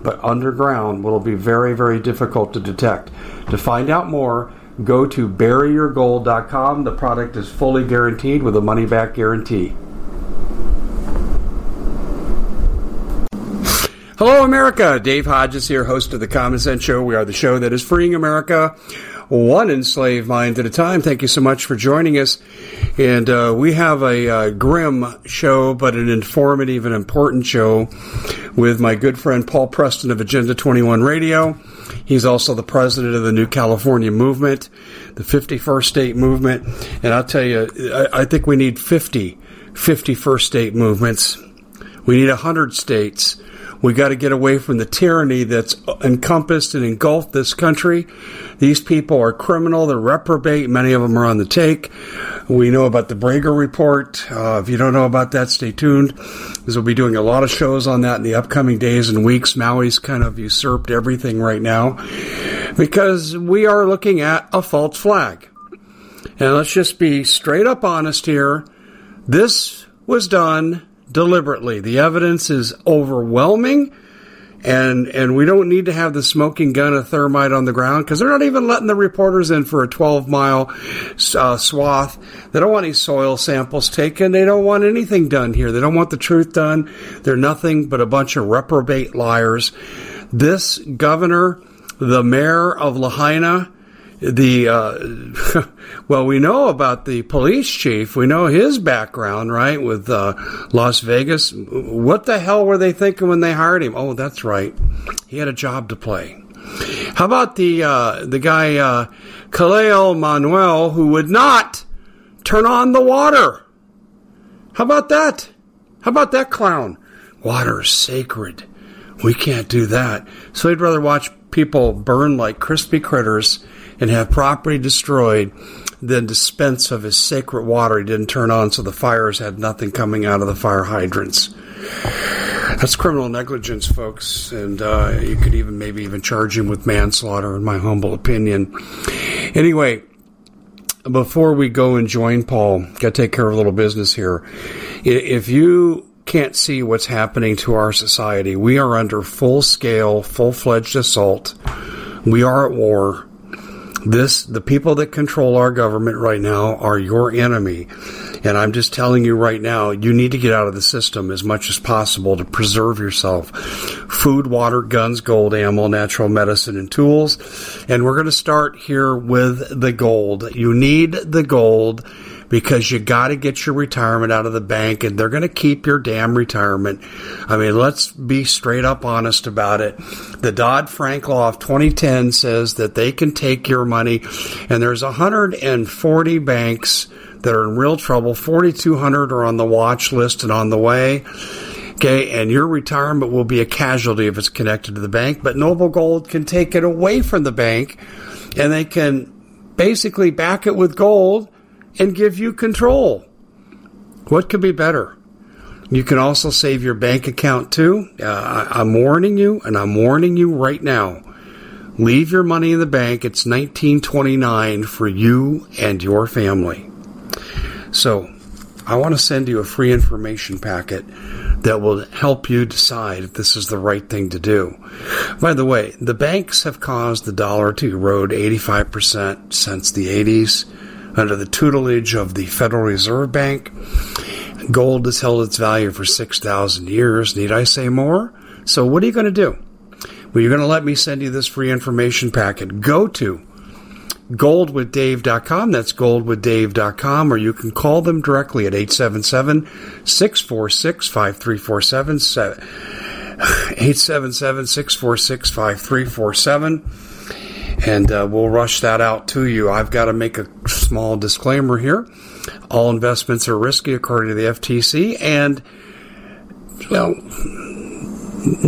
but underground will be very, very difficult to detect. To find out more, go to buryyourgold.com. The product is fully guaranteed with a money-back guarantee. Hello, America. Dave Hodges here, host of The Common Sense Show. We are the show that is freeing America, one enslaved mind at a time. Thank you so much for joining us. And we have a grim show, but an informative and important show with my good friend Paul Preston of Agenda 21 Radio. He's also the president of the New California Movement, the 51st state movement. And I'll tell you, I think we need 50 51st state movements. We need 100 states. We got to get away from the tyranny that's encompassed and engulfed this country. These people are criminal. They're reprobate. Many of them are on the take. We know about the Breger Report. If you don't know about that, stay tuned, because we'll be doing a lot of shows on that in the upcoming days and weeks. Maui's kind of usurped everything right now because we are looking at a false flag. And let's just be straight up honest here. This was done deliberately. The evidence is overwhelming, and we don't need to have the smoking gun of thermite on the ground, because they're not even letting the reporters in for a 12-mile swath. They don't want any soil samples taken. They don't want anything done here. They don't want the truth done. They're nothing but a bunch of reprobate liars. This governor, the mayor of Lahaina, well, we know about the police chief. We know his background, right, with Las Vegas. What the hell were they thinking when they hired him? Oh, that's right. He had a job to play. How about the guy, Kaleo Manuel, who would not turn on the water? How about that? How about that clown? Water's sacred. We can't do that. So he'd rather watch people burn like crispy critters and have property destroyed than dispense of his sacred water he didn't turn on, so the fires had nothing coming out of the fire hydrants. That's criminal negligence, folks, and you could even maybe even charge him with manslaughter, in my humble opinion. Anyway, before we go and join Paul, got to take care of a little business here. If you can't see what's happening to our society, we are under full-scale, full-fledged assault. We are at war. The people that control our government right now are your enemy. And I'm just telling you right now, you need to get out of the system as much as possible to preserve yourself. Food, water, guns, gold, ammo, natural medicine, and tools. And we're going to start here with the gold. You need the gold, because you got to get your retirement out of the bank, and they're going to keep your damn retirement. I mean, let's be straight up honest about it. The Dodd-Frank law of 2010 says that they can take your money, and there's 140 banks that are in real trouble. 4,200 are on the watch list and on the way. Okay, and your retirement will be a casualty if it's connected to the bank, but Noble Gold can take it away from the bank, and they can basically back it with gold and give you control. What could be better? You can also save your bank account too. I'm warning you, and I'm warning you right now. Leave your money in the bank. It's $19.29 for you and your family. So I want to send you a free information packet that will help you decide if this is the right thing to do. By the way, the banks have caused the dollar to erode 85% since the 80s. Under the tutelage of the Federal Reserve Bank, gold has held its value for 6,000 years. Need I say more? So what are you going to do? Well, you're going to let me send you this free information packet. Go to goldwithdave.com. That's goldwithdave.com, or you can call them directly at 877-646-5347. 877-646-5347. And we'll rush that out to you. I've got to make a small disclaimer here. All investments are risky according to the FTC, and, well,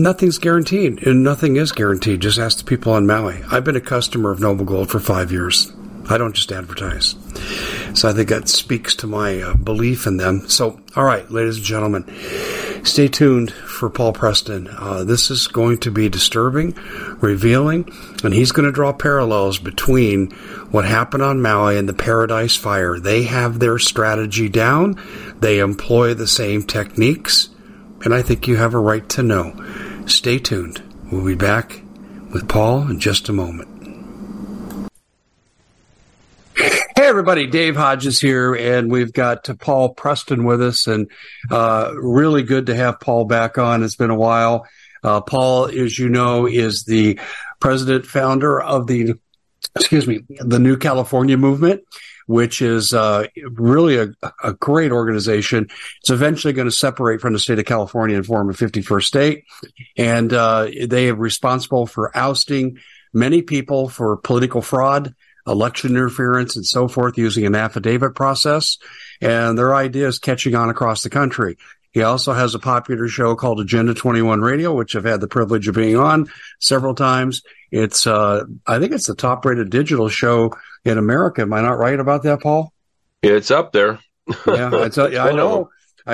nothing's guaranteed, and nothing is guaranteed. Just ask the people on Maui. I've been a customer of Noble Gold for 5 years. I don't just advertise. So I think that speaks to my belief in them. So, all right, ladies and gentlemen, stay tuned for Paul Preston. This is going to be disturbing, revealing, and he's going to draw parallels between what happened on Maui and the Paradise Fire. They have their strategy down. They employ the same techniques. And I think you have a right to know. Stay tuned. We'll be back with Paul in just a moment. Hey, everybody. Dave Hodges here, and we've got Paul Preston with us, and really good to have Paul back on. It's been a while. Paul, as you know, is the president, founder of the New California Movement, which is really a great organization. It's eventually going to separate from the state of California and form a 51st state. And they are responsible for ousting many people for political fraud, election interference, and so forth using an affidavit process. And their idea is catching on across the country. He also has a popular show called Agenda 21 Radio, which I've had the privilege of being on several times. It's, I think it's the top rated digital show in America. Am I not right about that, Paul? Yeah, it's up there. I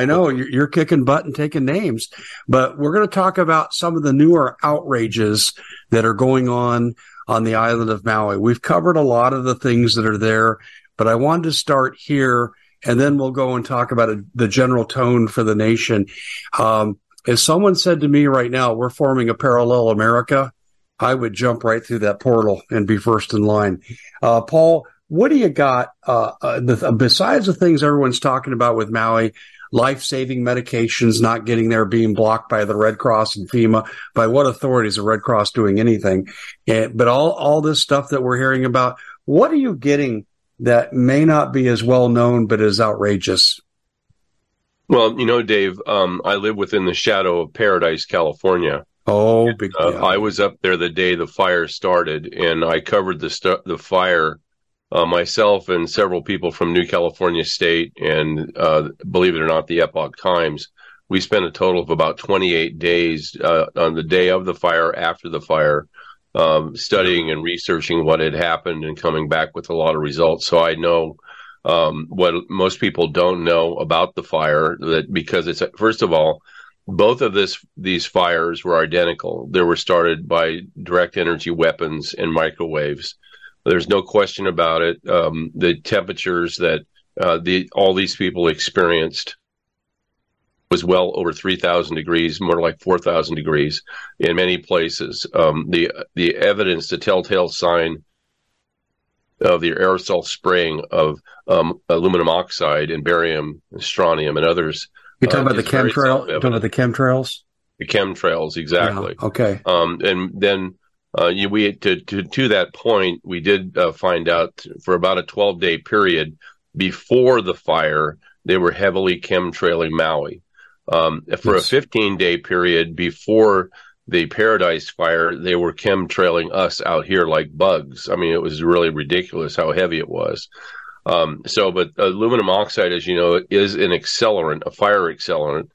know. You're kicking butt and taking names, but we're going to talk about some of the newer outrages that are going on the island of Maui. We've covered a lot of the things that are there, but I wanted to start here, and then we'll go and talk about the general tone for the nation. If someone said to me right now, we're forming a parallel America, I would jump right through that portal and be first in line. Paul, what do you got besides the things everyone's talking about with Maui, life-saving medications not getting there, being blocked by the Red Cross and FEMA? By what authority is the Red Cross doing anything? But all this stuff that we're hearing about, what are you getting that may not be as well-known but is outrageous? Well, you know, Dave, I live within the shadow of Paradise, California. Oh, big deal. I was up there the day the fire started, and I covered the fire myself and several people from New California State and, believe it or not, the Epoch Times. We spent a total of about 28 days on the day of the fire, after the fire, studying and researching what had happened and coming back with a lot of results. So I know what most people don't know about the fire, that because it's, first of all, both of these fires were identical. They were started by direct energy weapons and microwaves. There's no question about it. The temperatures that all these people experienced was well over 3,000 degrees, more like 4,000 degrees in many places. The evidence, the telltale sign of the aerosol spraying of aluminum oxide and barium, and strontium, and others. You're talking about the chemtrails? You're talking about the chemtrails? The chemtrails, exactly. Yeah, okay. And then to that point, we did find out for about a 12-day period before the fire, they were heavily chemtrailing Maui. For a 15-day period before the Paradise Fire, they were chemtrailing us out here like bugs. I mean, it was really ridiculous how heavy it was. But aluminum oxide, as you know, is an accelerant, a fire accelerant.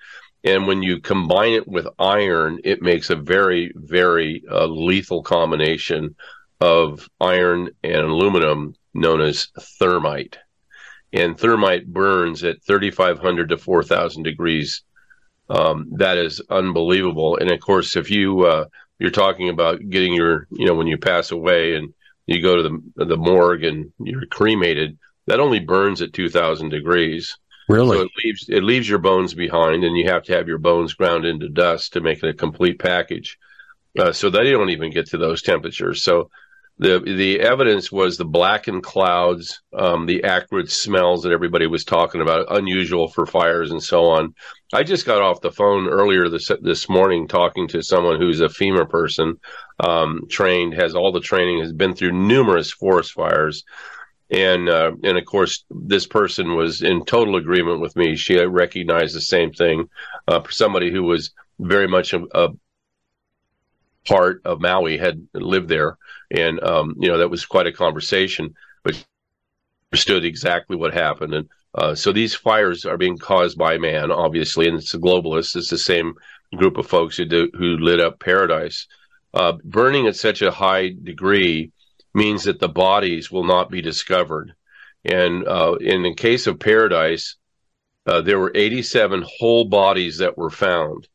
And when you combine it with iron, it makes a very, very lethal combination of iron and aluminum known as thermite. And thermite burns at 3,500 to 4,000 degrees. That is unbelievable. And of course, if you're talking about getting when you pass away and you go to the morgue and you're cremated, that only burns at 2,000 degrees. Really? So it leaves your bones behind, and you have to have your bones ground into dust to make it a complete package. So they don't even get to those temperatures. So The evidence was the blackened clouds, the acrid smells that everybody was talking about, unusual for fires and so on. I just got off the phone earlier this morning talking to someone who's a FEMA person, trained, has all the training, has been through numerous forest fires. And of course, this person was in total agreement with me. She recognized the same thing, for somebody who was very much a part of Maui, had lived there. And, that was quite a conversation, but understood exactly what happened. And so these fires are being caused by man, obviously, and it's the globalists. It's the same group of folks who lit up Paradise. Burning at such a high degree means that the bodies will not be discovered. And in the case of Paradise, there were 87 whole bodies that were found.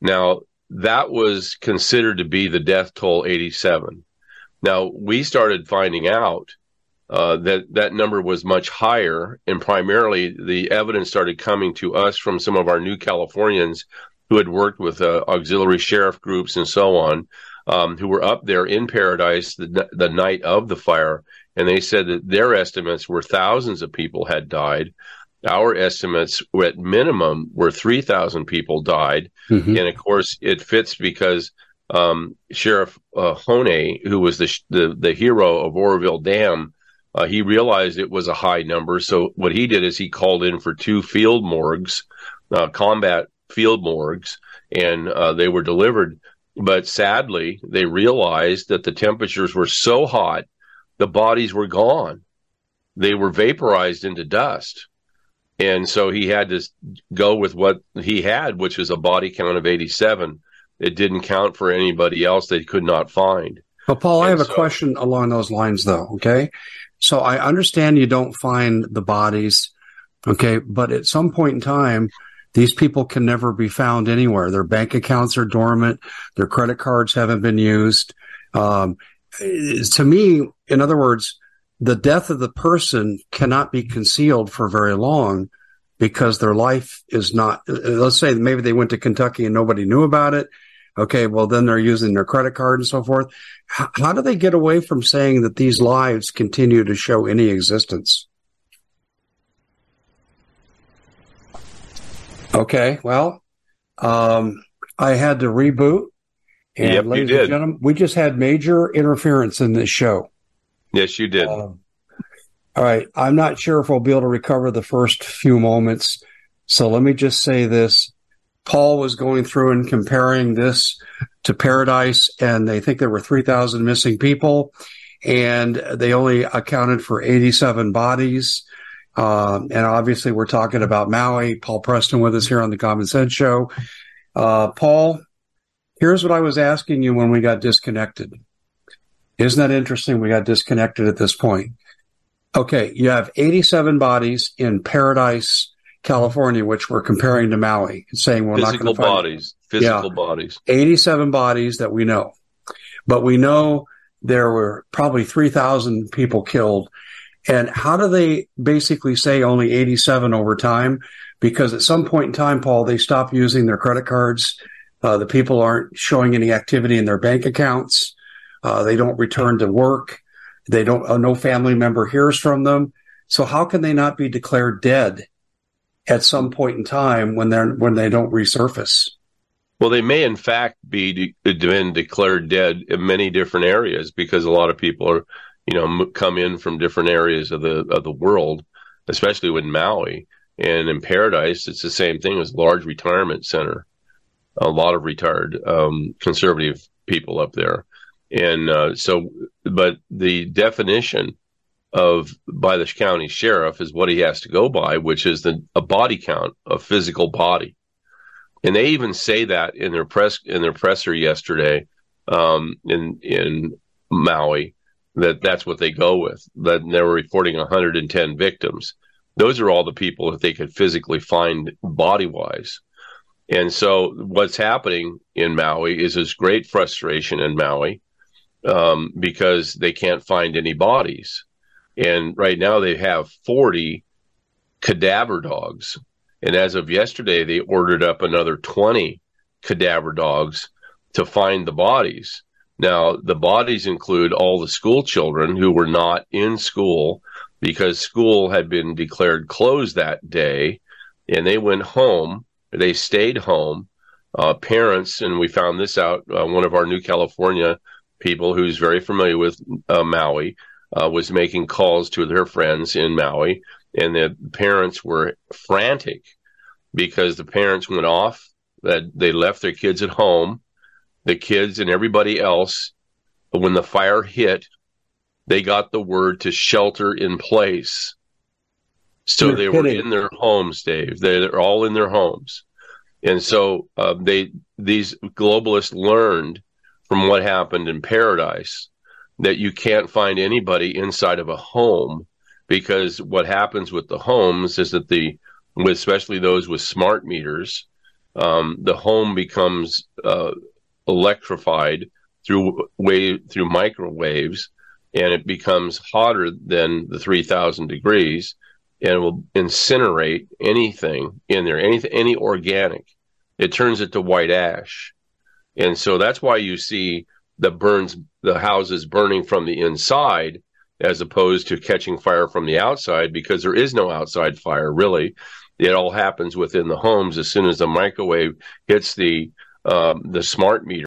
Now, that was considered to be the death toll, 87. Now, we started finding out that number was much higher, and primarily the evidence started coming to us from some of our New Californians who had worked with auxiliary sheriff groups and so on, who were up there in Paradise the night of the fire, and they said that their estimates were thousands of people had died. Our estimates at minimum were 3,000 people died, and of course it fits because Sheriff Hone, who was the hero of Oroville Dam, he realized it was a high number. So what he did is he called in for two field morgues, combat field morgues, and they were delivered. But sadly, they realized that the temperatures were so hot, the bodies were gone. They were vaporized into dust. And so he had to go with what he had, which was a body count of 87. It didn't count for anybody else they could not find. Well, Paul, I have a question along those lines, though, okay? So I understand you don't find the bodies, okay? But at some point in time, these people can never be found anywhere. Their bank accounts are dormant. Their credit cards haven't been used. To me, in other words, the death of the person cannot be concealed for very long because their life is not – let's say maybe they went to Kentucky and nobody knew about it. Okay, well, then they're using their credit card and so forth. How do they get away from saying that these lives continue to show any existence? Okay, well, I had to reboot. And yep, ladies and gentlemen, we just had major interference in this show. Yes, you did. All right. I'm not sure if we'll be able to recover the first few moments. So let me just say this. Paul was going through and comparing this to Paradise, and they think there were 3,000 missing people, and they only accounted for 87 bodies. And obviously we're talking about Maui. Paul Preston with us here on The Common Sense Show. Paul, here's what I was asking you when we got disconnected. Isn't that interesting? We got disconnected at this point. Okay, you have 87 bodies in Paradise, California, which we're comparing to Maui, saying we're physical not going to find bodies. Physical bodies. 87 bodies that we know. But we know there were probably 3,000 people killed. And how do they basically say only 87 over time? Because at some point in time, Paul, they stop using their credit cards. The people aren't showing any activity in their bank accounts. They don't return to work. They don't. No family member hears from them. So how can they not be declared dead at some point in time when they don't resurface? Well, they may in fact be been declared dead in many different areas because a lot of people are, come in from different areas of the world, especially with Maui and in Paradise. It's the same thing as a large retirement center. A lot of retired conservative people up there. And but the definition by the county sheriff is what he has to go by, which is a body count, a physical body. And they even say that in their presser yesterday in Maui, that's what they go with. That they were reporting 110 victims. Those are all the people that they could physically find body wise. And so what's happening in Maui is this great frustration in Maui. Because they can't find any bodies. And right now they have 40 cadaver dogs. And as of yesterday, they ordered up another 20 cadaver dogs to find the bodies. Now, the bodies include all the school children who were not in school because school had been declared closed that day, and they went home. They stayed home. Parents, and we found this out, one of our New California people who's very familiar with Maui was making calls to their friends in Maui, and the parents were frantic because the parents went off, that they left their kids at home. The kids and everybody else, when the fire hit, they got the word to shelter in place. So You're they kidding. Were in their homes, Dave. They're all in their homes. And so these globalists learned from what happened in Paradise that you can't find anybody inside of a home, because what happens with the homes is that especially those with smart meters, the home becomes electrified through microwaves, and it becomes hotter than the 3,000 degrees, and it will incinerate anything in there, any organic. It turns it to white ash. And so that's why you see the houses burning from the inside as opposed to catching fire from the outside, because there is no outside fire, really. It all happens within the homes as soon as the microwave hits the smart meter.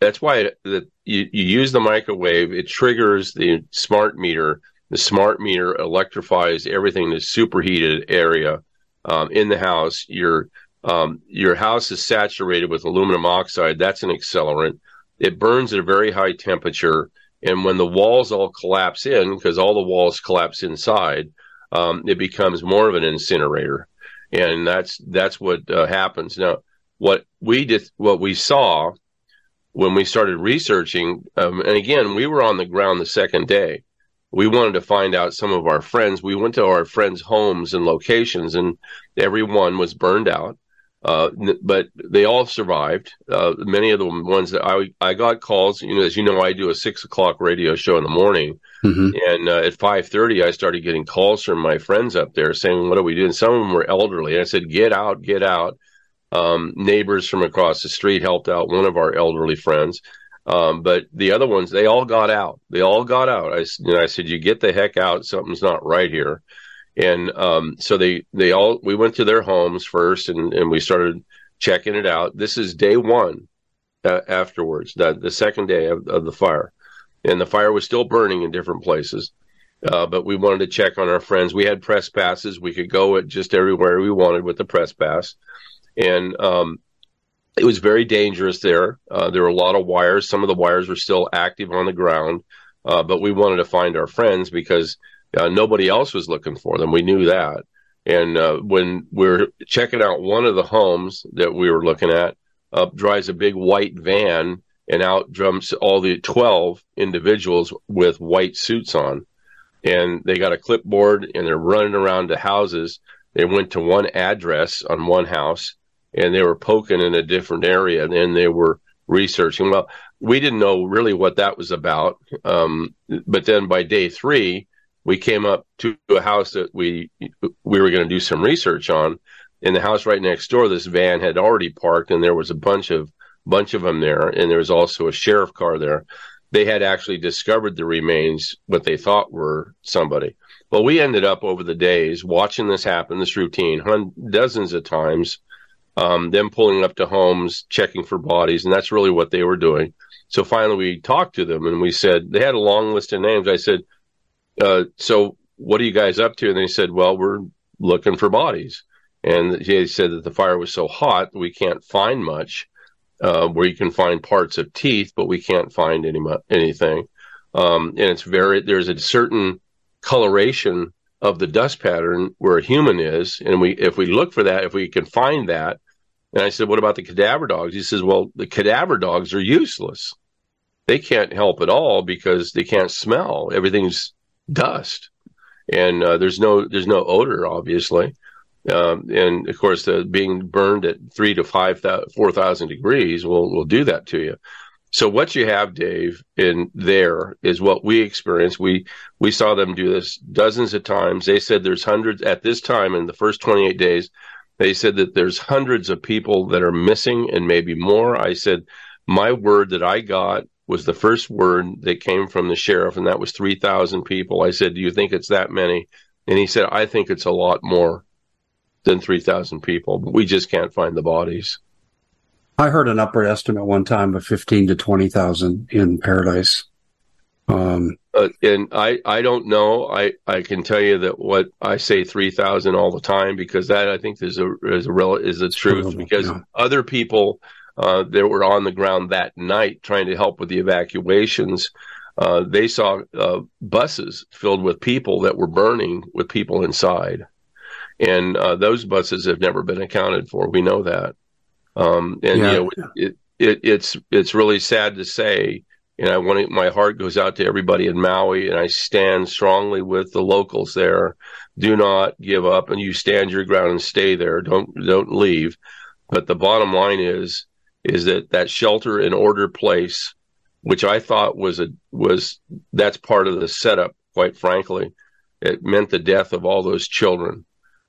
that's why you use the microwave. It triggers the smart meter. The smart meter electrifies everything in the superheated area. In the house, your house is saturated with aluminum oxide. That's an accelerant. It burns at a very high temperature, And when the walls all collapse in, because all the walls collapse inside, it becomes more of an incinerator. And that's what happens. Now, what we did, what we saw when we started researching, and again, we were on the ground the second day. We wanted to find out some of our friends. We went to our friends' homes and locations, and everyone was burned out. But they all survived. Many of the ones that I got calls, you know, as you know, I do a 6 o'clock radio show in the morning. Mm-hmm. And at 5:30, I started getting calls from my friends up there saying, what are we doing? Some of them were elderly. And I said, get out, get out. Neighbors from across the street helped out one of our elderly friends. But the other ones, they all got out. They all got out. I said, you get the heck out. Something's not right here. And so we went to their homes first, and we started checking it out. This is day one afterwards, the second day of the fire. And the fire was still burning in different places. But we wanted to check on our friends. We had press passes. We could go at just everywhere we wanted with the press pass. And it was very dangerous there. There were a lot of wires. Some of the wires were still active on the ground. But we wanted to find our friends because nobody else was looking for them. We knew that. And when we're checking out one of the homes that we were looking at, up drives a big white van, and out jumps all the 12 individuals with white suits on. And they got a clipboard, and they're running around to houses. They went to one address on one house, and they were poking in a different area, and then they were researching. Well, we didn't know really what that was about. But then by day three, we came up to a house that we were going to do some research on. In the house right next door, this van had already parked, and there was a bunch of them there, and there was also a sheriff car there. They had actually discovered the remains, what they thought were somebody. Well, we ended up over the days watching this happen, this routine, dozens of times, them pulling up to homes, checking for bodies, and that's really what they were doing. So finally we talked to them, and we said, they had a long list of names. I said, so what are you guys up to? And they said, well, we're looking for bodies. And they said that the fire was so hot, we can't find much. Where you can find parts of teeth, but we can't find anything. And it's there's a certain coloration of the dust pattern where a human is. And if we look for that, if we can find that. And I said, what about the cadaver dogs? He says, well, the cadaver dogs are useless. They can't help at all because they can't smell. Everything's dust. And there's no odor, obviously. And of course, being burned at 3,000 to 4,000 degrees will do that to you. So what you have, Dave, in there is what we experienced. We saw them do this dozens of times. They said there's hundreds at this time in the first 28 days. They said that there's hundreds of people that are missing and maybe more. I said my word that I got was the first word that came from the sheriff, and that was 3,000 people. I said, do you think it's that many? And he said, I think it's a lot more than 3,000 people, but we just can't find the bodies. I heard an upper estimate one time of 15 to 20,000 in Paradise. And I don't know. I can tell you that what I say 3,000 all the time, because that I think is the truth, because other people that were on the ground that night trying to help with the evacuations, they saw buses filled with people that were burning with people inside. And those buses have never been accounted for. We know that. It's really sad to say, and my heart goes out to everybody in Maui, and I stand strongly with the locals there. Do not give up, and you stand your ground and stay there. Don't leave. But the bottom line is that shelter and order place, which I thought that's part of the setup, quite frankly. It meant the death of all those children.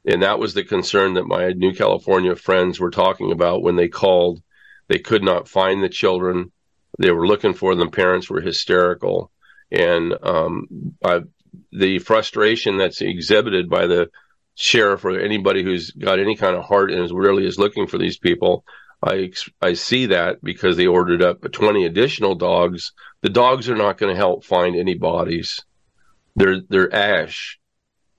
And that was the concern that my New California friends were talking about when they called. They could not find the children. They were looking for them. Parents were hysterical. And the frustration that's exhibited by the sheriff or anybody who's got any kind of heart and really is looking for these people, I see that because they ordered up 20 additional dogs. The dogs are not going to help find any bodies. They're ash.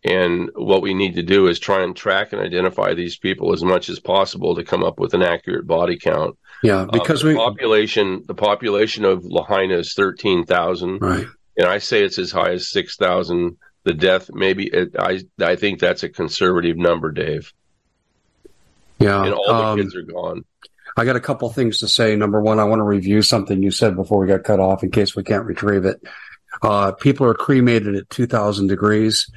And what we need to do is try and track and identify these people as much as possible to come up with an accurate body count. Yeah, because the population of Lahaina is 13,000, right? And I say it's as high as 6,000. The death, maybe I think that's a conservative number, Dave. Yeah, and all the kids are gone. I got a couple things to say. Number one, I want to review something you said before we got cut off, in case we can't retrieve it. People are cremated at 2,000 degrees.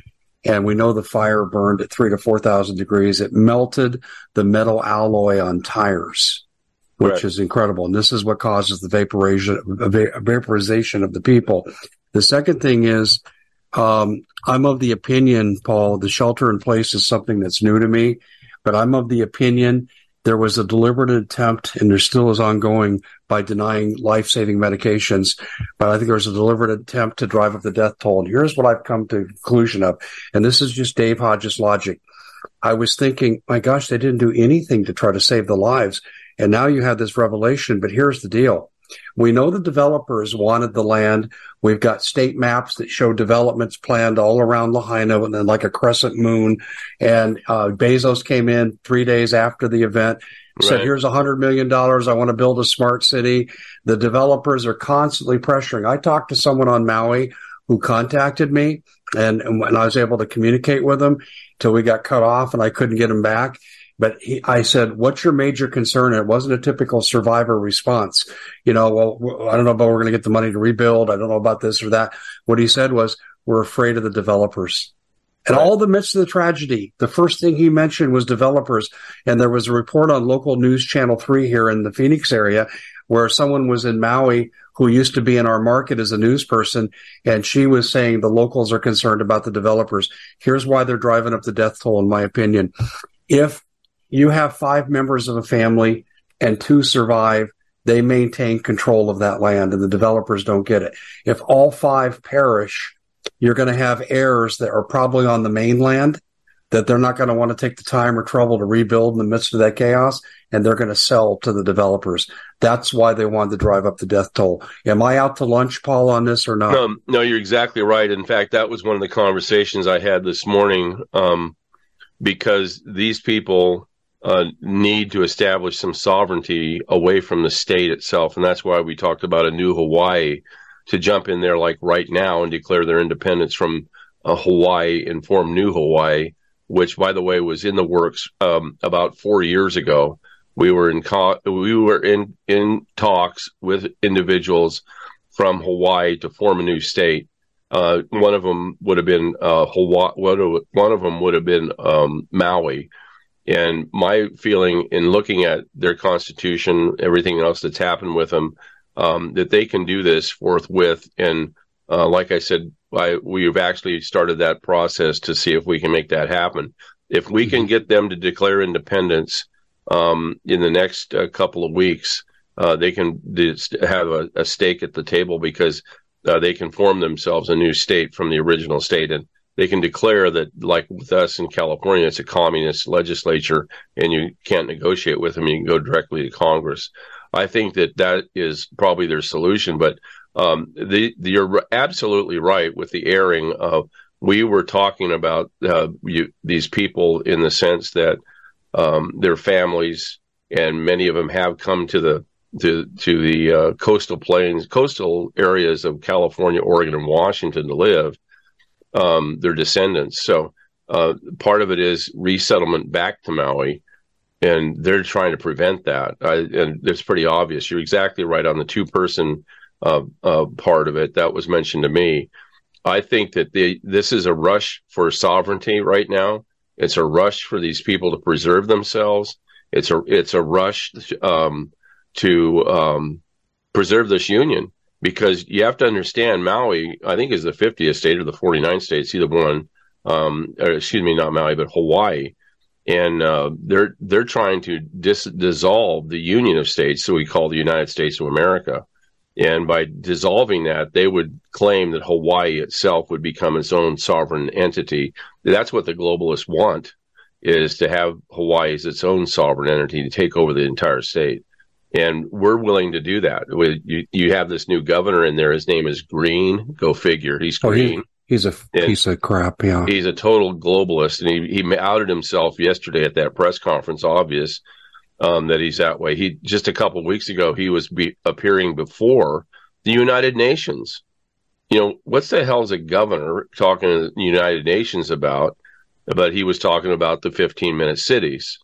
And we know the fire burned at 3,000 to 4,000 degrees. It melted the metal alloy on tires, which is incredible. And this is what causes the vaporization of the people. The second thing is, I'm of the opinion, Paul, the shelter in place is something that's new to me, but I'm of the opinion there was a deliberate attempt, and there still is ongoing, by denying life-saving medications. But I think there was a deliberate attempt to drive up the death toll. And here's what I've come to the conclusion of, and this is just Dave Hodges' logic. I was thinking, my gosh, they didn't do anything to try to save the lives. And now you have this revelation, but here's the deal. We know the developers wanted the land. We've got state maps that show developments planned all around Lahaina, and then like a crescent moon. And Bezos came in 3 days after the event, said, here's $100 million. I want to build a smart city. The developers are constantly pressuring. I talked to someone on Maui who contacted me, and I was able to communicate with him till we got cut off, and I couldn't get him back. But I said, what's your major concern? And it wasn't a typical survivor response. You know, well, I don't know about we're going to get the money to rebuild. I don't know about this or that. What he said was, we're afraid of the developers. And all the midst of the tragedy, the first thing he mentioned was developers. And there was a report on local news channel 3 here in the Phoenix area where someone was in Maui who used to be in our market as a news person, and she was saying the locals are concerned about the developers. Here's why they're driving up the death toll, in my opinion. If you have 5 members of a family and 2 survive, they maintain control of that land, and the developers don't get it. If all 5 perish, you're going to have heirs that are probably on the mainland that they're not going to want to take the time or trouble to rebuild in the midst of that chaos, and they're going to sell to the developers. That's why they wanted to drive up the death toll. Am I out to lunch, Paul, on this or not? No, you're exactly right. In fact, that was one of the conversations I had this morning, because these people need to establish some sovereignty away from the state itself, and that's why we talked about a new Hawaii, to jump in there like right now and declare their independence from Hawaii and form New Hawaii, which, by the way, was in the works about 4 years ago. We were in talks with individuals from Hawaii to form a new state. One of them would have been Maui. And my feeling in looking at their constitution, everything else that's happened with them, that they can do this forthwith. And like I said, we've actually started that process to see if we can make that happen. If we can get them to declare independence in the next couple of weeks, they can have a stake at the table, because they can form themselves a new state from the original state. And they can declare that, like with us in California, it's a communist legislature and you can't negotiate with them. You can go directly to Congress. I think that is probably their solution. But you're absolutely right with the airing of, we were talking about these people in the sense that their families, and many of them have come to the coastal areas of California, Oregon, and Washington to live, their descendants. So part of it is resettlement back to Maui, and they're trying to prevent that. And it's pretty obvious. You're exactly right on the 2-person part of it that was mentioned to me. I think that this is a rush for sovereignty right now. It's a rush for these people to preserve themselves. It's a rush to preserve this union, because you have to understand Maui, I think, is the 50th state or the 49th states, either one. Not Maui, but Hawaii. And they're trying to dissolve the union of states, so we call the United States of America. And by dissolving that, they would claim that Hawaii itself would become its own sovereign entity. That's what the globalists want, is to have Hawaii as its own sovereign entity to take over the entire state. And we're willing to do that. You have this new governor in there. His name is Green. Go figure. He's green. He's a piece of crap, yeah. He's a total globalist, and he outed himself yesterday at that press conference, obvious that he's that way. He just a couple of weeks ago, he was appearing before the United Nations. You know, what's the hell is a governor talking to the United Nations about? But he was talking about the 15-minute cities.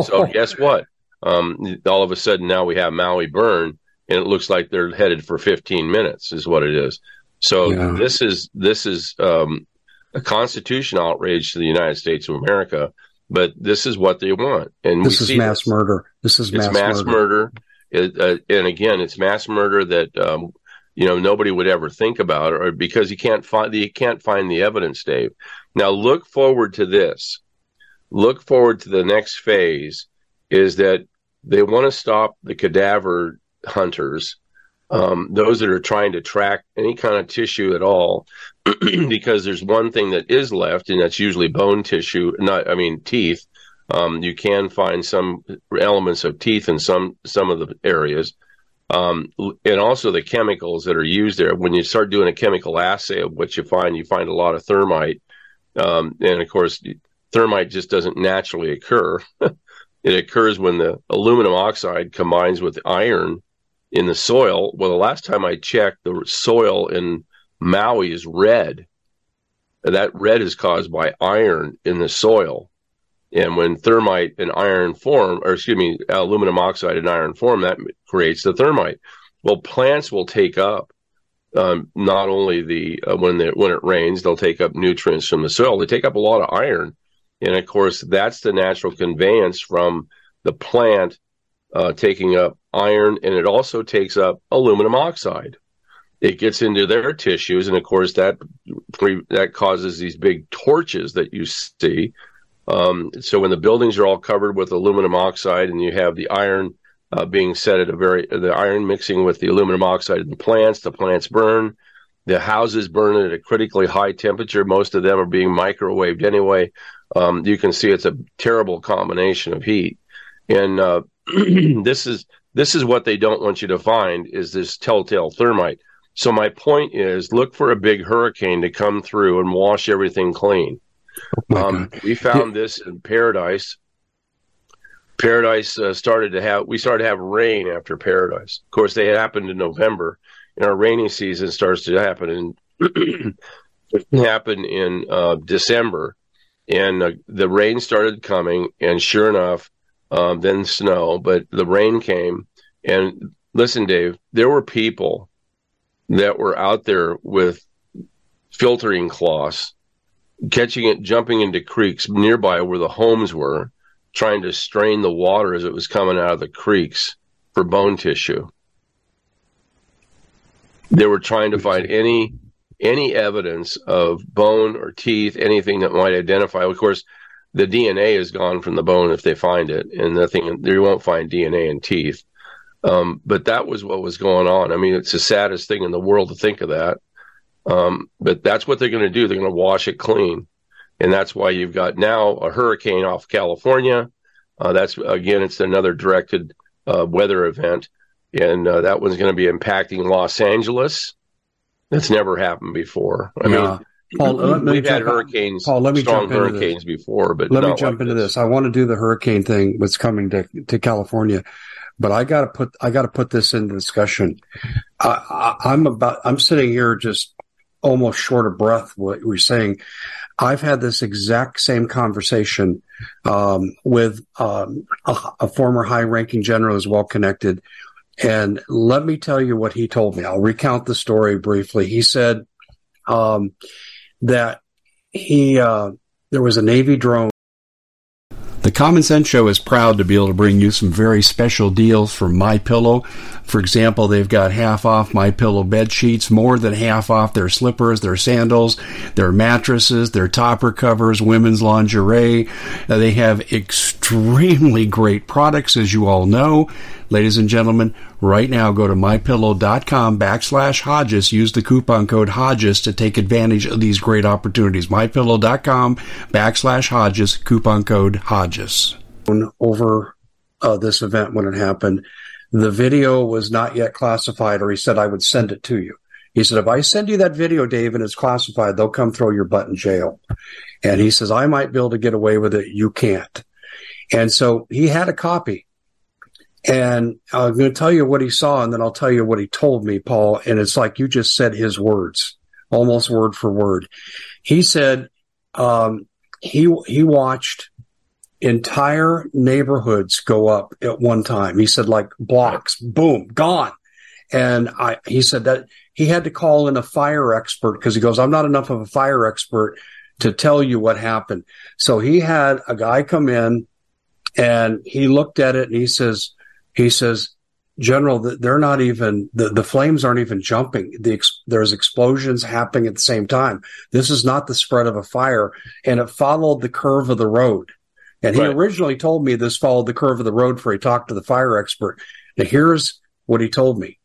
So guess what? All of a sudden now we have Maui burn, and it looks like they're headed for 15 minutes is what it is. So this is a constitution outrage to the United States of America, but this is what they want. And this is mass murder. This is mass murder. And again, it's mass murder that nobody would ever think about, or because you can't find the evidence, Dave. Now look forward to this. Look forward to the next phase is that they want to stop the cadaver hunters. Those that are trying to track any kind of tissue at all, because there's one thing that is left, and that's usually bone tissue, teeth. You can find some elements of teeth in some of the areas. And also the chemicals that are used there. When you start doing a chemical assay of what you find a lot of thermite. And of course, thermite just doesn't naturally occur. It occurs when the aluminum oxide combines with iron in the soil. Well, the last time I checked, the soil in Maui is red. That red is caused by iron in the soil. And when aluminum oxide and iron form, that creates the thermite. Well, plants will take up not only when it rains, they'll take up nutrients from the soil. They take up a lot of iron. And of course, that's the natural conveyance from the plant taking up iron, and it also takes up aluminum oxide. It gets into their tissues, and of course that causes these big torches that you see. So when the buildings are all covered with aluminum oxide, and you have the iron being set at the iron mixing with the aluminum oxide in the plants burn. The houses burn at a critically high temperature. Most of them are being microwaved anyway. You can see it's a terrible combination of heat, and this is what they don't want you to find is this telltale thermite. So my point is, look for a big hurricane to come through and wash everything clean. We found this in Paradise. Paradise started to have rain after Paradise. Of course, they happened in November, and our rainy season starts to happen in December. And the rain started coming, and sure enough, then snow, but the rain came. And listen, Dave, there were people that were out there with filtering cloths, catching it, jumping into creeks nearby where the homes were, trying to strain the water as it was coming out of the creeks for bone tissue. They were trying to find any evidence of bone or teeth, anything that might identify. Of course, the DNA is gone from the bone if they find it, and they won't find DNA in teeth. But that was what was going on. I mean, it's the saddest thing in the world to think of that. But that's what they're going to do. They're going to wash it clean. And that's why you've got now a hurricane off California. It's another directed weather event. And that one's going to be impacting Los Angeles. That's never happened before. I mean, Paul, we've had hurricanes, strong hurricanes before, but let me jump into this. I want to do the hurricane thing that's coming to California, but I got to put this into discussion. I'm sitting here just almost short of breath. What you're saying, I've had this exact same conversation with a former high-ranking general who's well-connected, and let me tell you what he told me. I'll recount the story briefly. He said that he there was a Navy drone. The Common Sense Show is proud to be able to bring you some very special deals from MyPillow. For example, they've got half off MyPillow bed sheets, more than half off their slippers, their sandals, their mattresses, their topper covers, women's lingerie. They have extremely great products, as you all know. Ladies and gentlemen, right now go to MyPillow.com/Hodges. Use the coupon code Hodges to take advantage of these great opportunities. MyPillow.com/Hodges, coupon code Hodges. Over this event when it happened, the video was not yet classified, or he said, I would send it to you. He said, if I send you that video, Dave, and it's classified, they'll come throw your butt in jail. And he says, I might be able to get away with it. You can't. And so he had a copy. And I'm going to tell you what he saw, and then I'll tell you what he told me, Paul. And it's like you just said his words, almost word for word. He said he watched entire neighborhoods go up at one time. He said, like blocks, boom, gone. And he said that he had to call in a fire expert because he goes, I'm not enough of a fire expert to tell you what happened. So he had a guy come in, and he looked at it, and he says, General, they're not even, the flames aren't even jumping. There's explosions happening at the same time. This is not the spread of a fire. And it followed the curve of the road. And he originally told me this followed the curve of the road before he talked to the fire expert. Now, here's what he told me.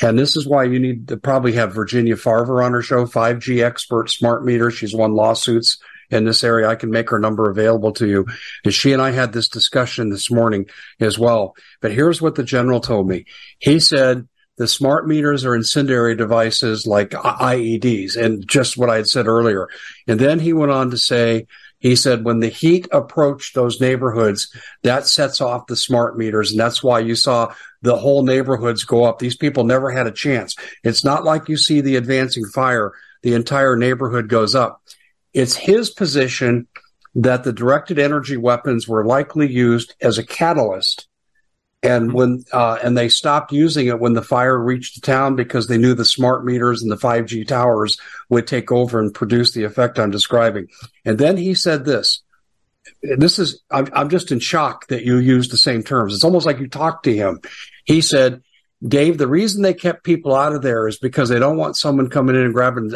And this is why you need to probably have Virginia Farver on her show, 5G expert, smart meter. She's won lawsuits in this area. I can make her number available to you. And she and I had this discussion this morning as well. But here's what the general told me. He said the smart meters are incendiary devices like IEDs, and just what I had said earlier. And then he went on to say, he said, when the heat approached those neighborhoods, that sets off the smart meters. And that's why you saw the whole neighborhoods go up. These people never had a chance. It's not like you see the advancing fire. The entire neighborhood goes up. It's his position that the directed energy weapons were likely used as a catalyst. And when and they stopped using it when the fire reached the town because they knew the smart meters and the 5G towers would take over and produce the effect I'm describing. And then he said this. This is, I'm just in shock that you use the same terms. It's almost like you talked to him. He said, Dave, the reason they kept people out of there is because they don't want someone coming in and grabbing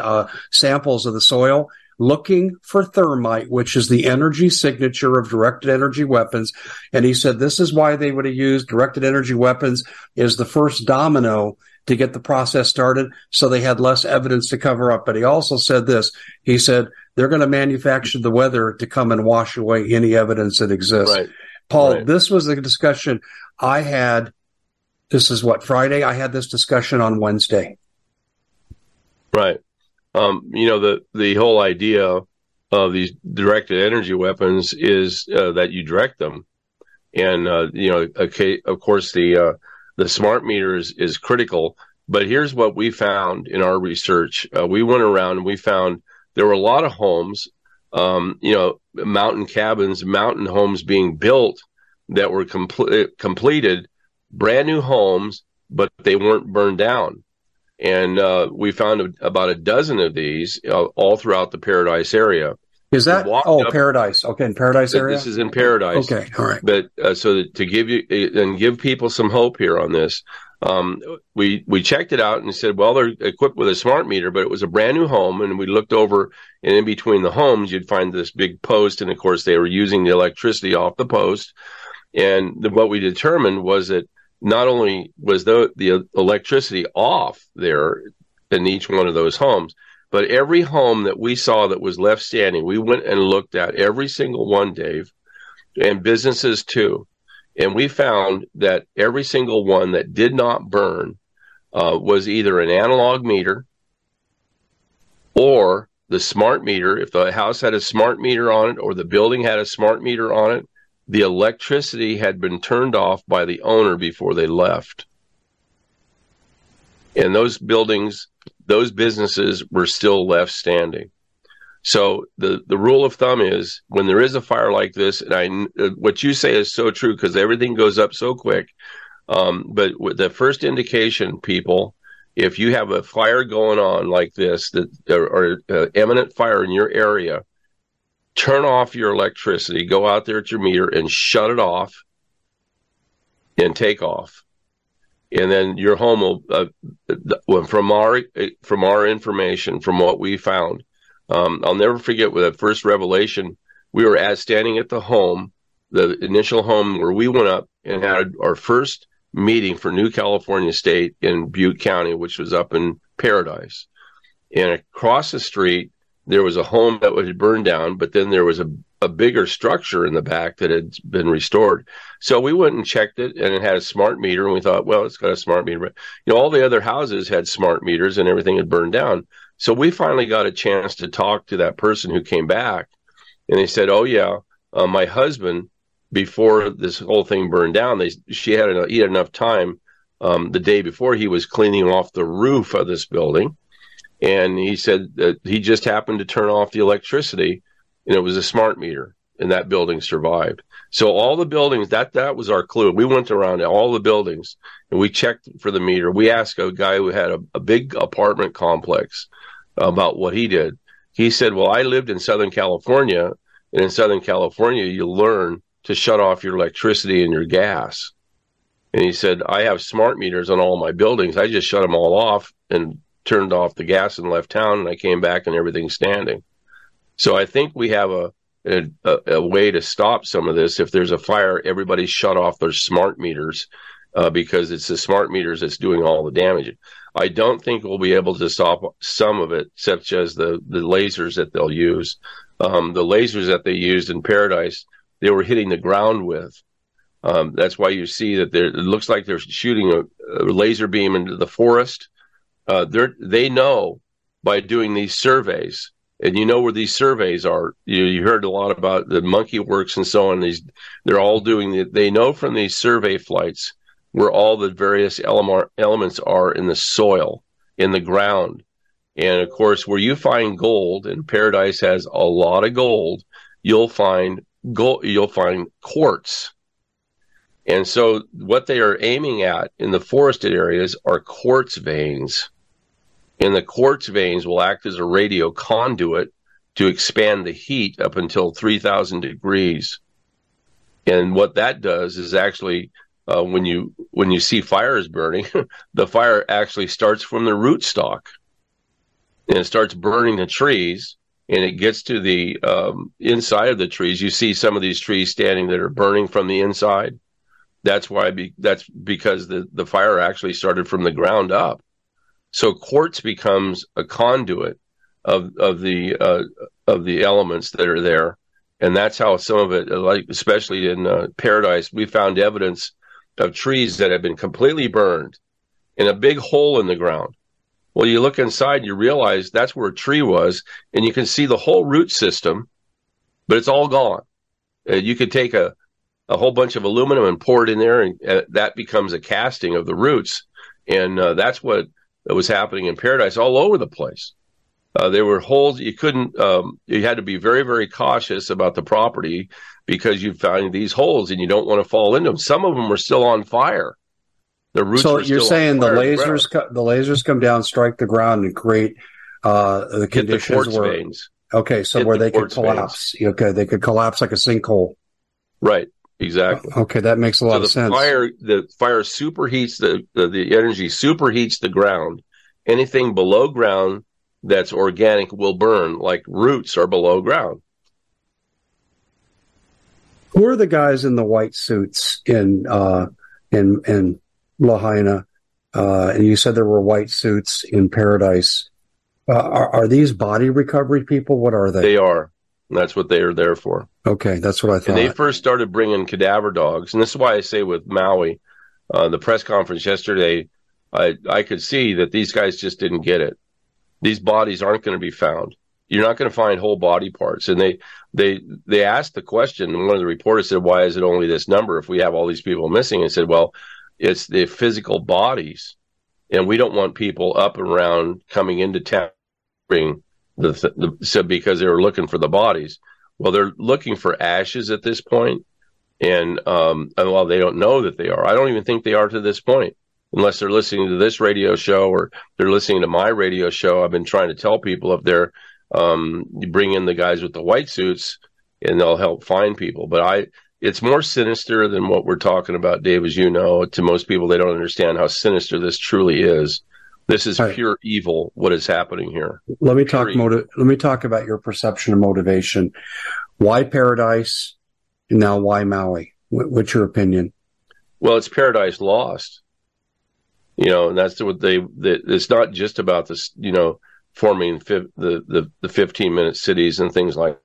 samples of the soil, looking for thermite, which is the energy signature of directed energy weapons. And he said this is why they would have used directed energy weapons as the first domino to get the process started, so they had less evidence to cover up. But he also said this. He said they're going to manufacture the weather to come and wash away any evidence that exists. Right. Paul, This was the discussion I had. This is what, Friday? I had this discussion on Wednesday. Right. You know, the whole idea of these directed energy weapons is that you direct them. And, you know, okay, of course, the smart meter is critical. But here's what we found in our research. We went around and we found there were a lot of homes, you know, mountain cabins, mountain homes being built that were completed, brand new homes, but they weren't burned down. And we found about a dozen of these all throughout the Paradise area. Is that? Oh, Paradise. Okay, in Paradise area? This is in Paradise. Okay, all right. But so to give you and give people some hope here on this, we checked it out and said, well, they're equipped with a smart meter, but it was a brand new home. And we looked over, and in between the homes, you'd find this big post. And, of course, they were using the electricity off the post. And what we determined was that not only was the electricity off there in each one of those homes, but every home that we saw that was left standing, we went and looked at every single one, Dave, and businesses too. And we found that every single one that did not burn was either an analog meter or the smart meter. If the house had a smart meter on it or the building had a smart meter on it, the electricity had been turned off by the owner before they left. And those buildings, those businesses were still left standing. So the rule of thumb is when there is a fire like this, and what you say is so true because everything goes up so quick. But with the first indication, people, if you have a fire going on like this, that or imminent fire in your area, turn off your electricity, go out there at your meter and shut it off and take off. And then your home will, from our information, from what we found, I'll never forget with that first revelation, we were standing at the home, the initial home where we went up and had our first meeting for New California State in Butte County, which was up in Paradise. And across the street, there was a home that was burned down, but then there was a bigger structure in the back that had been restored. So we went and checked it, and it had a smart meter, and we thought, well, it's got a smart meter. But, you know, all the other houses had smart meters, and everything had burned down. So we finally got a chance to talk to that person who came back, and they said, oh, yeah, my husband, before this whole thing burned down, she had enough time the day before he was cleaning off the roof of this building. And he said that he just happened to turn off the electricity, and it was a smart meter, and that building survived. So all the buildings, that was our clue. We went around to all the buildings, and we checked for the meter. We asked a guy who had a big apartment complex about what he did. He said, well, I lived in Southern California, and in Southern California, you learn to shut off your electricity and your gas. And he said, I have smart meters on all my buildings. I just shut them all off and turned off the gas and left town, and I came back and everything's standing. So I think we have a way to stop some of this. If there's a fire, everybody shut off their smart meters because it's the smart meters that's doing all the damage. I don't think we'll be able to stop some of it, such as the lasers that they'll use. The lasers that they used in Paradise, they were hitting the ground with. That's why you see that it looks like they're shooting a laser beam into the forest. They know by doing these surveys, and you know where these surveys are. You heard a lot about the monkey works and so on. They're all doing it. They know from these survey flights where all the various elements are in the soil, in the ground. And, of course, where you find gold, and Paradise has a lot of gold, you'll find quartz. And so what they are aiming at in the forested areas are quartz veins. And the quartz veins will act as a radio conduit to expand the heat up until 3,000 degrees. And what that does is actually, when you see fires burning, the fire actually starts from the rootstock. And it starts burning the trees, and it gets to the inside of the trees. You see some of these trees standing that are burning from the inside. That's why. That's because the fire actually started from the ground up. So quartz becomes a conduit of the elements that are there, and that's how some of it, like especially in Paradise, we found evidence of trees that have been completely burned in a big hole in the ground. Well, you look inside, you realize that's where a tree was, and you can see the whole root system, but it's all gone. You could take a whole bunch of aluminum and pour it in there, and that becomes a casting of the roots, and that's what was happening in Paradise all over the place. There were holes. You couldn't, you had to be very, very cautious about the property because you found these holes and you don't want to fall into them. Some of them were still on fire. The roots were still on fire. So you're saying the lasers come down, strike the ground, and create the conditions where veins. Okay, so where they could collapse. Okay, they could collapse like a sinkhole. Right. Exactly. Okay, that makes a lot of sense. The fire superheats the energy, superheats the ground. Anything below ground that's organic will burn, like roots are below ground. Who are the guys in the white suits in Lahaina? And you said there were white suits in Paradise. Are these body recovery people? What are they? They are. And that's what they are there for. Okay, that's what I thought. And they first started bringing cadaver dogs. And this is why I say with Maui, the press conference yesterday, I could see that these guys just didn't get it. These bodies aren't going to be found. You're not going to find whole body parts. And they asked the question, and one of the reporters said, why is it only this number if we have all these people missing? And said, well, it's the physical bodies. And we don't want people up and around coming into town because they were looking for the bodies. Well, they're looking for ashes at this point, and well, they don't know that they are. I don't even think they are to this point, unless they're listening to this radio show or they're listening to my radio show. I've been trying to tell people up there, you bring in the guys with the white suits, and they'll help find people. But it's more sinister than what we're talking about, Dave. As you know, to most people, they don't understand how sinister this truly is. This is pure evil, what is happening here. Let me talk about your perception of motivation. Why Paradise, and now why Maui? What's your opinion? Well, it's Paradise lost. You know, and that's what it's not just about this, you know, forming the 15-minute cities and things like that.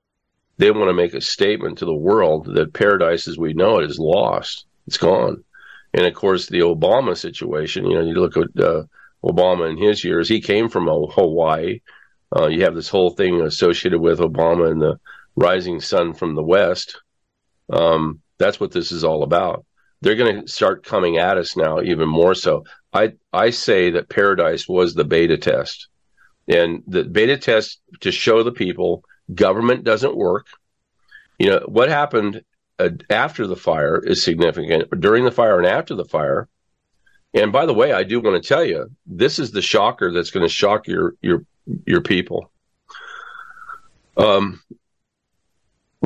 They want to make a statement to the world that paradise as we know it is lost. It's gone. And, of course, the Obama situation, you know, you look at Obama in his years, he came from Hawaii. You have this whole thing associated with Obama and the rising sun from the west. That's what this is all about. They're going to start coming at us now even more so. I say that paradise was the beta test. And the beta test to show the people government doesn't work. You know, what happened after the fire is significant, during the fire and after the fire. And by the way, I do want to tell you, this is the shocker that's going to shock your people. When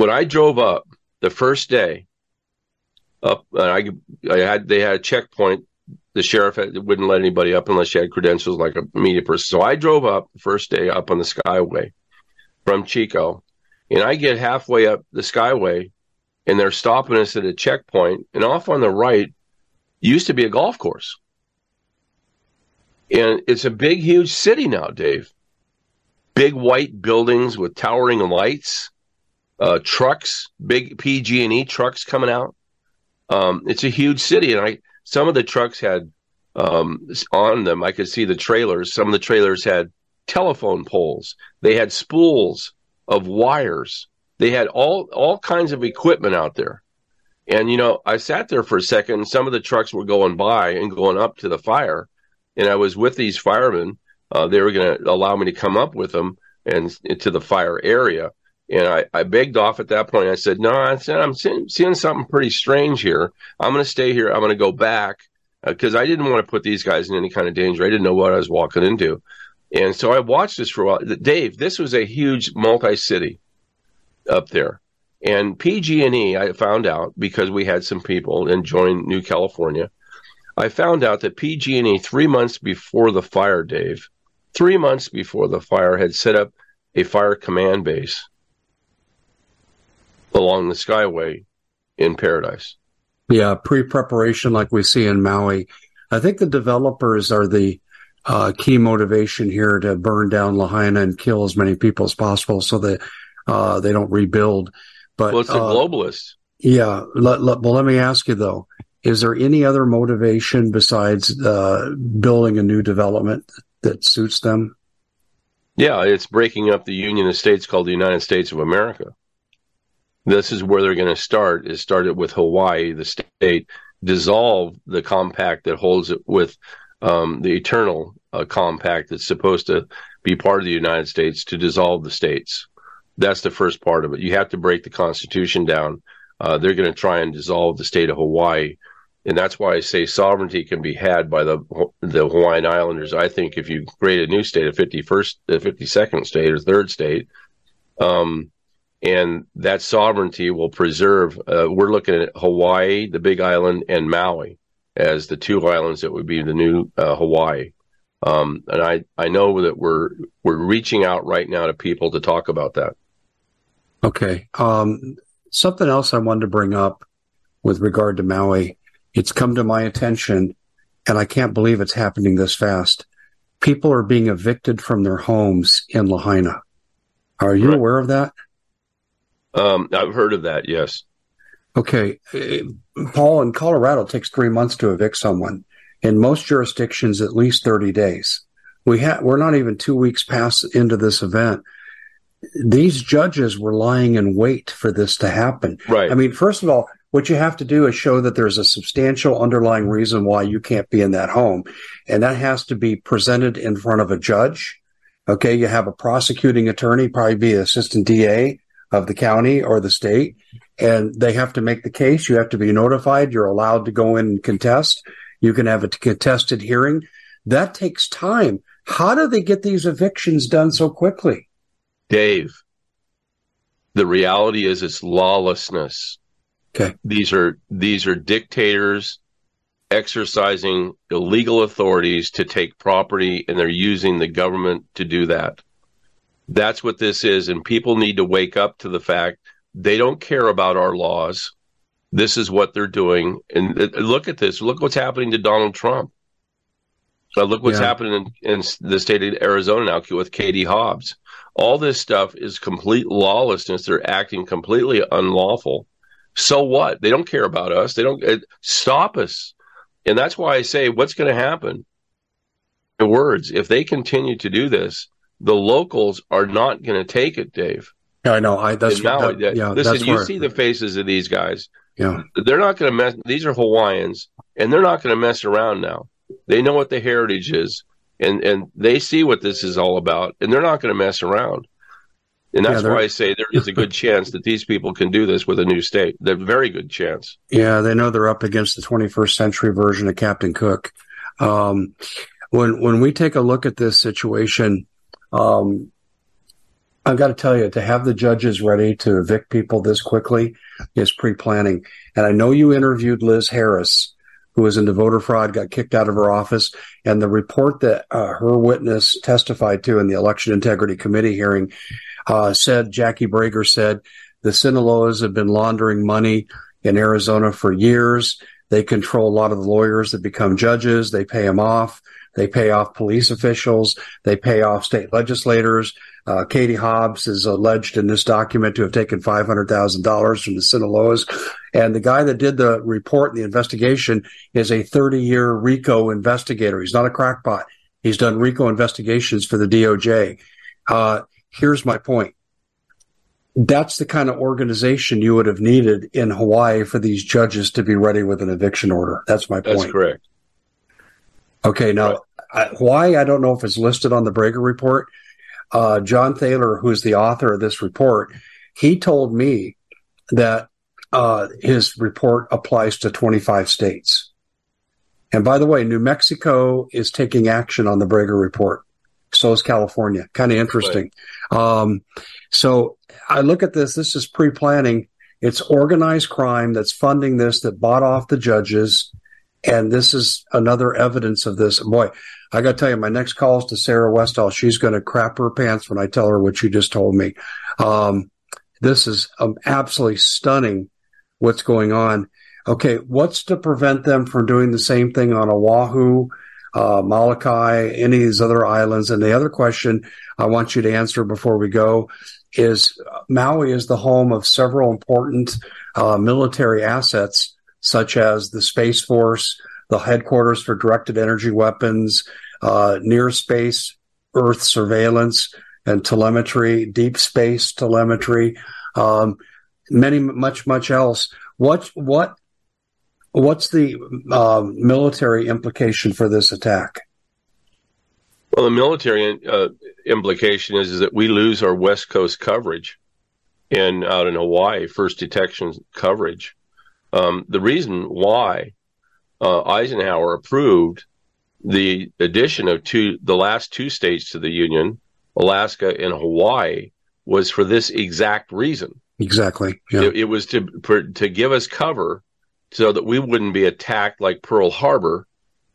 I drove up the first day, they had a checkpoint. The sheriff wouldn't let anybody up unless you had credentials like a media person. So I drove up the first day up on the Skyway from Chico, and I get halfway up the Skyway, and they're stopping us at a checkpoint, and off on the right used to be a golf course. And it's a big, huge city now, Dave. Big white buildings with towering lights, trucks, big PG&E trucks coming out. It's a huge city, and some of the trucks had on them, I could see the trailers. Some of the trailers had telephone poles. They had spools of wires. They had all kinds of equipment out there. And, you know, I sat there for a second, and some of the trucks were going by and going up to the fire. And I was with these firemen. They were going to allow me to come up with them and to the fire area. And I begged off at that point. I said, no, I'm seeing something pretty strange here. I'm going to stay here. I'm going to go back because I didn't want to put these guys in any kind of danger. I didn't know what I was walking into. And so I watched this for a while. Dave, this was a huge multi-city up there. And PG&E, I found out, because we had some people and joined New California, I found out that PG&E, 3 months before the fire, Dave, 3 months before the fire, had set up a fire command base along the Skyway in Paradise. Yeah, pre-preparation like we see in Maui. I think the developers are the key motivation here to burn down Lahaina and kill as many people as possible so that they don't rebuild. But, well, it's the globalists. Yeah. Let me ask you, though, is there any other motivation besides building a new development that suits them? Yeah, it's breaking up the union of states called the United States of America. This is where they're going to start. It started with Hawaii, the state, dissolve the compact that holds it with the eternal compact that's supposed to be part of the United States, to dissolve the states. That's the first part of it. You have to break the Constitution down. They're going to try and dissolve the state of Hawaii. And that's why I say sovereignty can be had by the Hawaiian Islanders. I think if you create a new state, a 52nd state or third state, and that sovereignty will preserve. We're looking at Hawaii, the Big Island, and Maui as the two islands that would be the new Hawaii. And I know that we're reaching out right now to people to talk about that. Okay. Something else I wanted to bring up with regard to Maui. It's come to my attention, and I can't believe it's happening this fast. People are being evicted from their homes in Lahaina. Are you aware of that? I've heard of that, yes. Okay. Paul, in Colorado, it takes 3 months to evict someone. In most jurisdictions, at least 30 days. We're not even 2 weeks past into this event. These judges were lying in wait for this to happen. Right. I mean, first of all, what you have to do is show that there's a substantial underlying reason why you can't be in that home. And that has to be presented in front of a judge. Okay, you have a prosecuting attorney, probably be an assistant DA of the county or the state, and they have to make the case. You have to be notified. You're allowed to go in and contest. You can have a contested hearing. That takes time. How do they get these evictions done so quickly? Dave, the reality is it's lawlessness. Okay. These are dictators exercising illegal authorities to take property, and they're using the government to do that. That's what this is, and people need to wake up to the fact they don't care about our laws. This is what they're doing. And look at this. Look what's happening to Donald Trump. But look what's happening in the state of Arizona now with Katie Hobbs. All this stuff is complete lawlessness. They're acting completely unlawful. So what? They don't care about us. They don't stop us. And that's why I say, what's going to happen? In words, if they continue to do this, the locals are not going to take it, Dave. Yeah, I know. Listen, you see the faces of these guys. Yeah, they're not going to mess. These are Hawaiians, and they're not going to mess around now. They know what the heritage is, and they see what this is all about, and they're not going to mess around. And that's why I say there is a good chance that these people can do this with a new state. They're very good chance. Yeah, they know they're up against the 21st century version of Captain Cook. When we take a look at this situation, I've got to tell you, to have the judges ready to evict people this quickly is pre-planning. And I know you interviewed Liz Harris, who was into voter fraud, got kicked out of her office. And the report that her witness testified to in the Election Integrity Committee hearing said, Jackie Breger said, the Sinaloas have been laundering money in Arizona for years. They control a lot of the lawyers that become judges. They pay them off. They pay off police officials. They pay off state legislators. Katie Hobbs is alleged in this document to have taken $500,000 from the Sinaloas. And the guy that did the report and the investigation is a 30-year RICO investigator. He's not a crackpot. He's done RICO investigations for the DOJ. Here's my point. That's the kind of organization you would have needed in Hawaii for these judges to be ready with an eviction order. That's my point. That's correct. Okay, now, Hawaii, I don't know if it's listed on the Breger Report. John Thaler, who's the author of this report, he told me that his report applies to 25 states. And by the way, New Mexico is taking action on the Breger Report. So is California. Kind of interesting. Right. So I look at this. This is pre-planning. It's organized crime that's funding this, that bought off the judges. And this is another evidence of this. Boy, I got to tell you, my next call is to Sarah Westall. She's going to crap her pants when I tell her what you just told me. This is absolutely stunning what's going on. Okay, what's to prevent them from doing the same thing on Oahu, Molokai, any of these other islands? And the other question I want you to answer before we go is Maui is the home of several important military assets, such as the Space Force, the headquarters for directed energy weapons, near space, Earth surveillance and telemetry, deep space telemetry, much else. What's the military implication for this attack? Well, the military implication is that we lose our West Coast coverage and out in Hawaii, first detection coverage. The reason why Eisenhower approved the addition of the last two states to the Union, Alaska and Hawaii, was for this exact reason. Exactly. Yeah. It was to give us cover so that we wouldn't be attacked like Pearl Harbor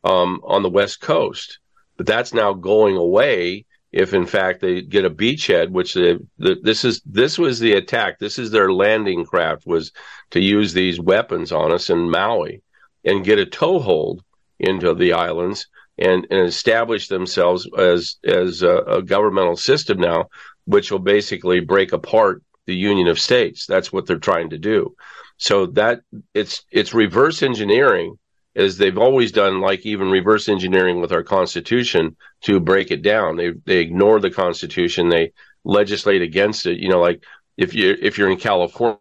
on the West Coast. But that's now going away if, in fact, they get a beachhead, which this was the attack. This is their landing craft, was to use these weapons on us in Maui and get a toehold into the islands and establish themselves as a governmental system now, which will basically break apart the Union of States. That's what they're trying to do. So that it's reverse engineering, as they've always done, like even reverse engineering with our Constitution to break it down. They ignore the Constitution. They legislate against it. You know, like if you're in California,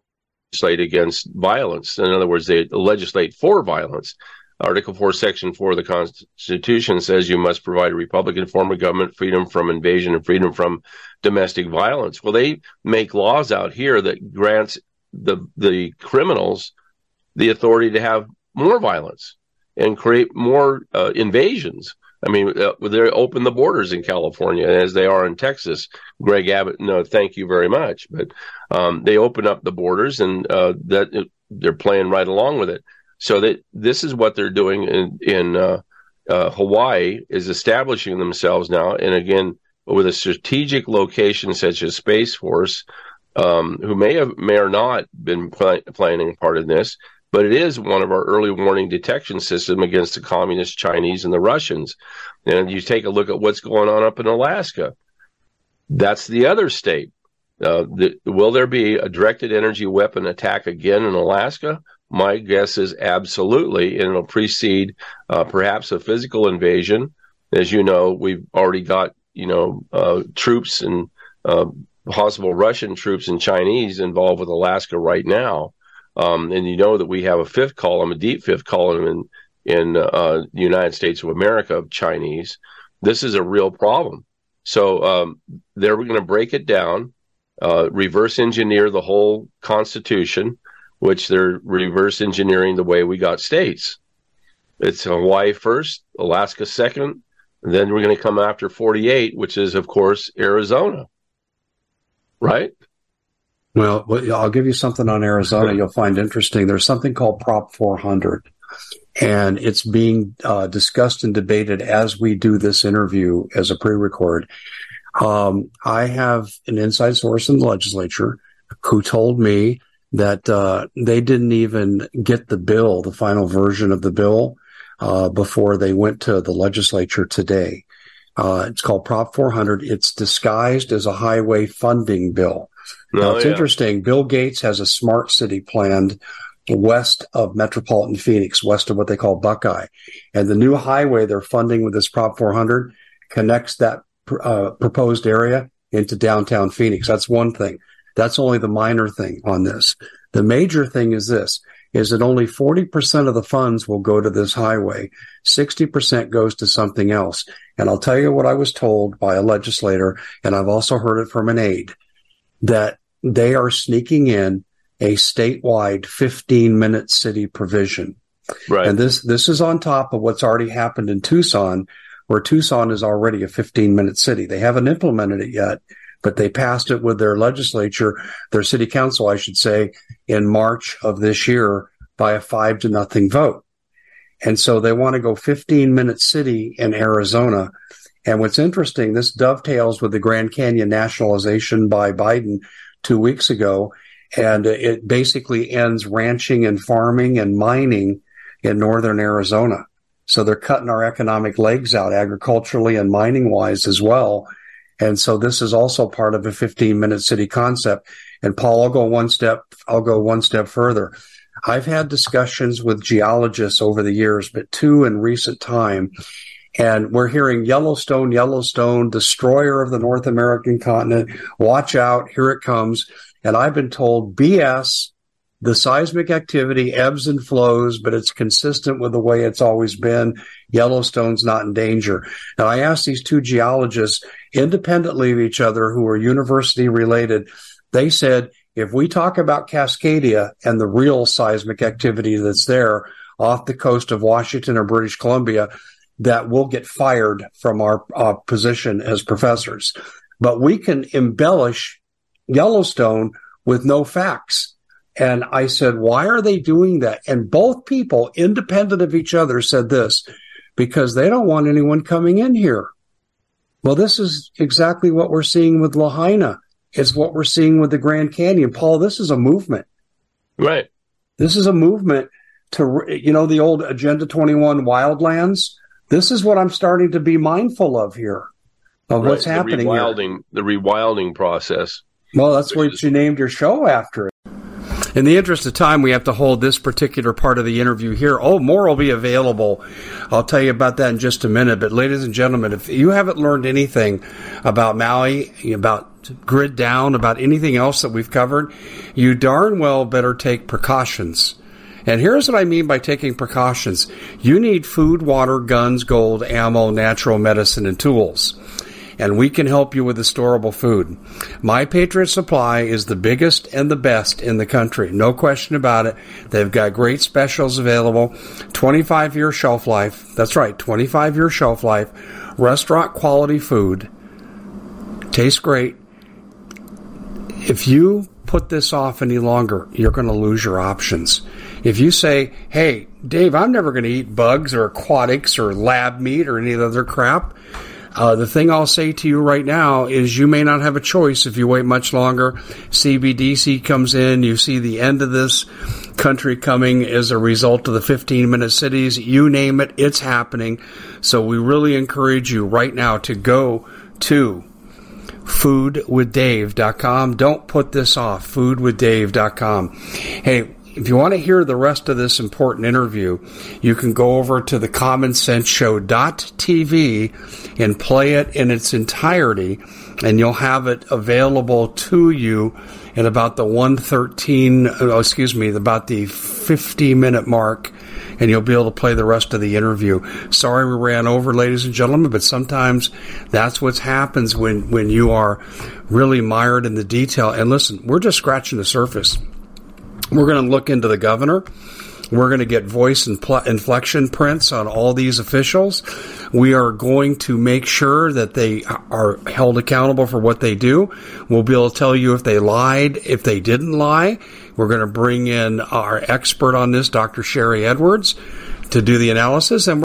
legislate against violence. In other words, they legislate for violence. Article 4, Section 4 of the Constitution says you must provide a Republican form of government, freedom from invasion and freedom from domestic violence. Well, they make laws out here that grants the criminals the authority to have more violence and create more invasions. I mean, they open the borders in California, as they are in Texas. Greg Abbott, no, thank you very much. But they open up the borders, and they're playing right along with it. So that this is what they're doing in Hawaii, is establishing themselves now. And again, with a strategic location such as Space Force, who may or not been playing a part in this, but it is one of our early warning detection system against the communist Chinese and the Russians. And you take a look at what's going on up in Alaska. That's the other state. Will there be a directed energy weapon attack again in Alaska? My guess is absolutely, and it'll precede perhaps a physical invasion. As you know, we've already got, troops and possible Russian troops and Chinese involved with Alaska right now. And you know that we have a fifth column, a deep fifth column in the United States of America of Chinese. This is a real problem. So there we're going to break it down, reverse engineer the whole Constitution, which they're reverse engineering the way we got states. It's Hawaii first, Alaska second, and then we're going to come after 48, which is, of course, Arizona. Right? Well, I'll give you something on Arizona you'll find interesting. There's something called Prop 400, and it's being discussed and debated as we do this interview as a pre-record. I have an inside source in the legislature who told me that they didn't even get the bill, the final version of the bill, before they went to the legislature today. It's called Prop 400. It's disguised as a highway funding bill. Now, it's interesting. Bill Gates has a smart city planned west of metropolitan Phoenix, west of what they call Buckeye. And the new highway they're funding with this Prop 400 connects that proposed area into downtown Phoenix. That's one thing. That's only the minor thing on this. The major thing is this, is that only 40% of the funds will go to this highway. 60% goes to something else. And I'll tell you what I was told by a legislator, and I've also heard it from an aide, that they are sneaking in a statewide 15-minute city provision. Right. And this is on top of what's already happened in Tucson, where Tucson is already a 15-minute city. They haven't implemented it yet, but they passed it with their legislature, their city council, I should say, in March of this year by a 5-0 vote. And so they want to go 15-minute city in Arizona. And what's interesting, this dovetails with the Grand Canyon nationalization by Biden 2 weeks ago. And it basically ends ranching and farming and mining in northern Arizona. So they're cutting our economic legs out agriculturally and mining-wise as well. And so this is also part of a 15-minute city concept. And Paul, I'll go one step further. I've had discussions with geologists over the years, but two in recent time. And we're hearing Yellowstone, destroyer of the North American continent. Watch out. Here it comes. And I've been told BS, the seismic activity ebbs and flows, but it's consistent with the way it's always been. Yellowstone's not in danger. Now, I asked these two geologists independently of each other who are university related. They said, if we talk about Cascadia and the real seismic activity that's there off the coast of Washington or British Columbia, that we'll get fired from our position as professors. But we can embellish Yellowstone with no facts. And I said, why are they doing that? And both people, independent of each other, said this, because they don't want anyone coming in here. Well, this is exactly what we're seeing with Lahaina. It's what we're seeing with the Grand Canyon. Paul, this is a movement. Right. This is a movement to, the old Agenda 21 wildlands. This is what I'm starting to be mindful of here, of what's happening here. The rewilding process. Well, that's what you named your show after. In the interest of time, we have to hold this particular part of the interview here. Oh, more will be available. I'll tell you about that in just a minute. But ladies and gentlemen, if you haven't learned anything about Maui, about grid down, about anything else that we've covered, you darn well better take precautions. And here's what I mean by taking precautions. You need food, water, guns, gold, ammo, natural medicine, and tools. And we can help you with the storable food. My Patriot Supply is the biggest and the best in the country. No question about it. They've got great specials available. 25-year shelf life. That's right, 25-year shelf life. Restaurant-quality food. Tastes great. If you put this off any longer, you're going to lose your options. If you say, hey, Dave, I'm never going to eat bugs or aquatics or lab meat or any other crap, the thing I'll say to you right now is you may not have a choice if you wait much longer. CBDC comes in. You see the end of this country coming as a result of the 15-minute cities. You name it, it's happening. So we really encourage you right now to go to foodwithdave.com. Don't put this off. Foodwithdave.com. Hey, if you want to hear the rest of this important interview, you can go over to thecommonsenseshow.tv and play it in its entirety, and you'll have it available to you at about the 50-minute mark, and you'll be able to play the rest of the interview. Sorry we ran over, ladies and gentlemen, but sometimes that's what happens when you are really mired in the detail. And listen, we're just scratching the surface. We're going to look into the governor. We're going to get voice and inflection prints on all these officials. We are going to make sure that they are held accountable for what they do. We'll be able to tell you if they lied, if they didn't lie. We're going to bring in our expert on this, Dr. Sherry Edwards, to do the analysis. And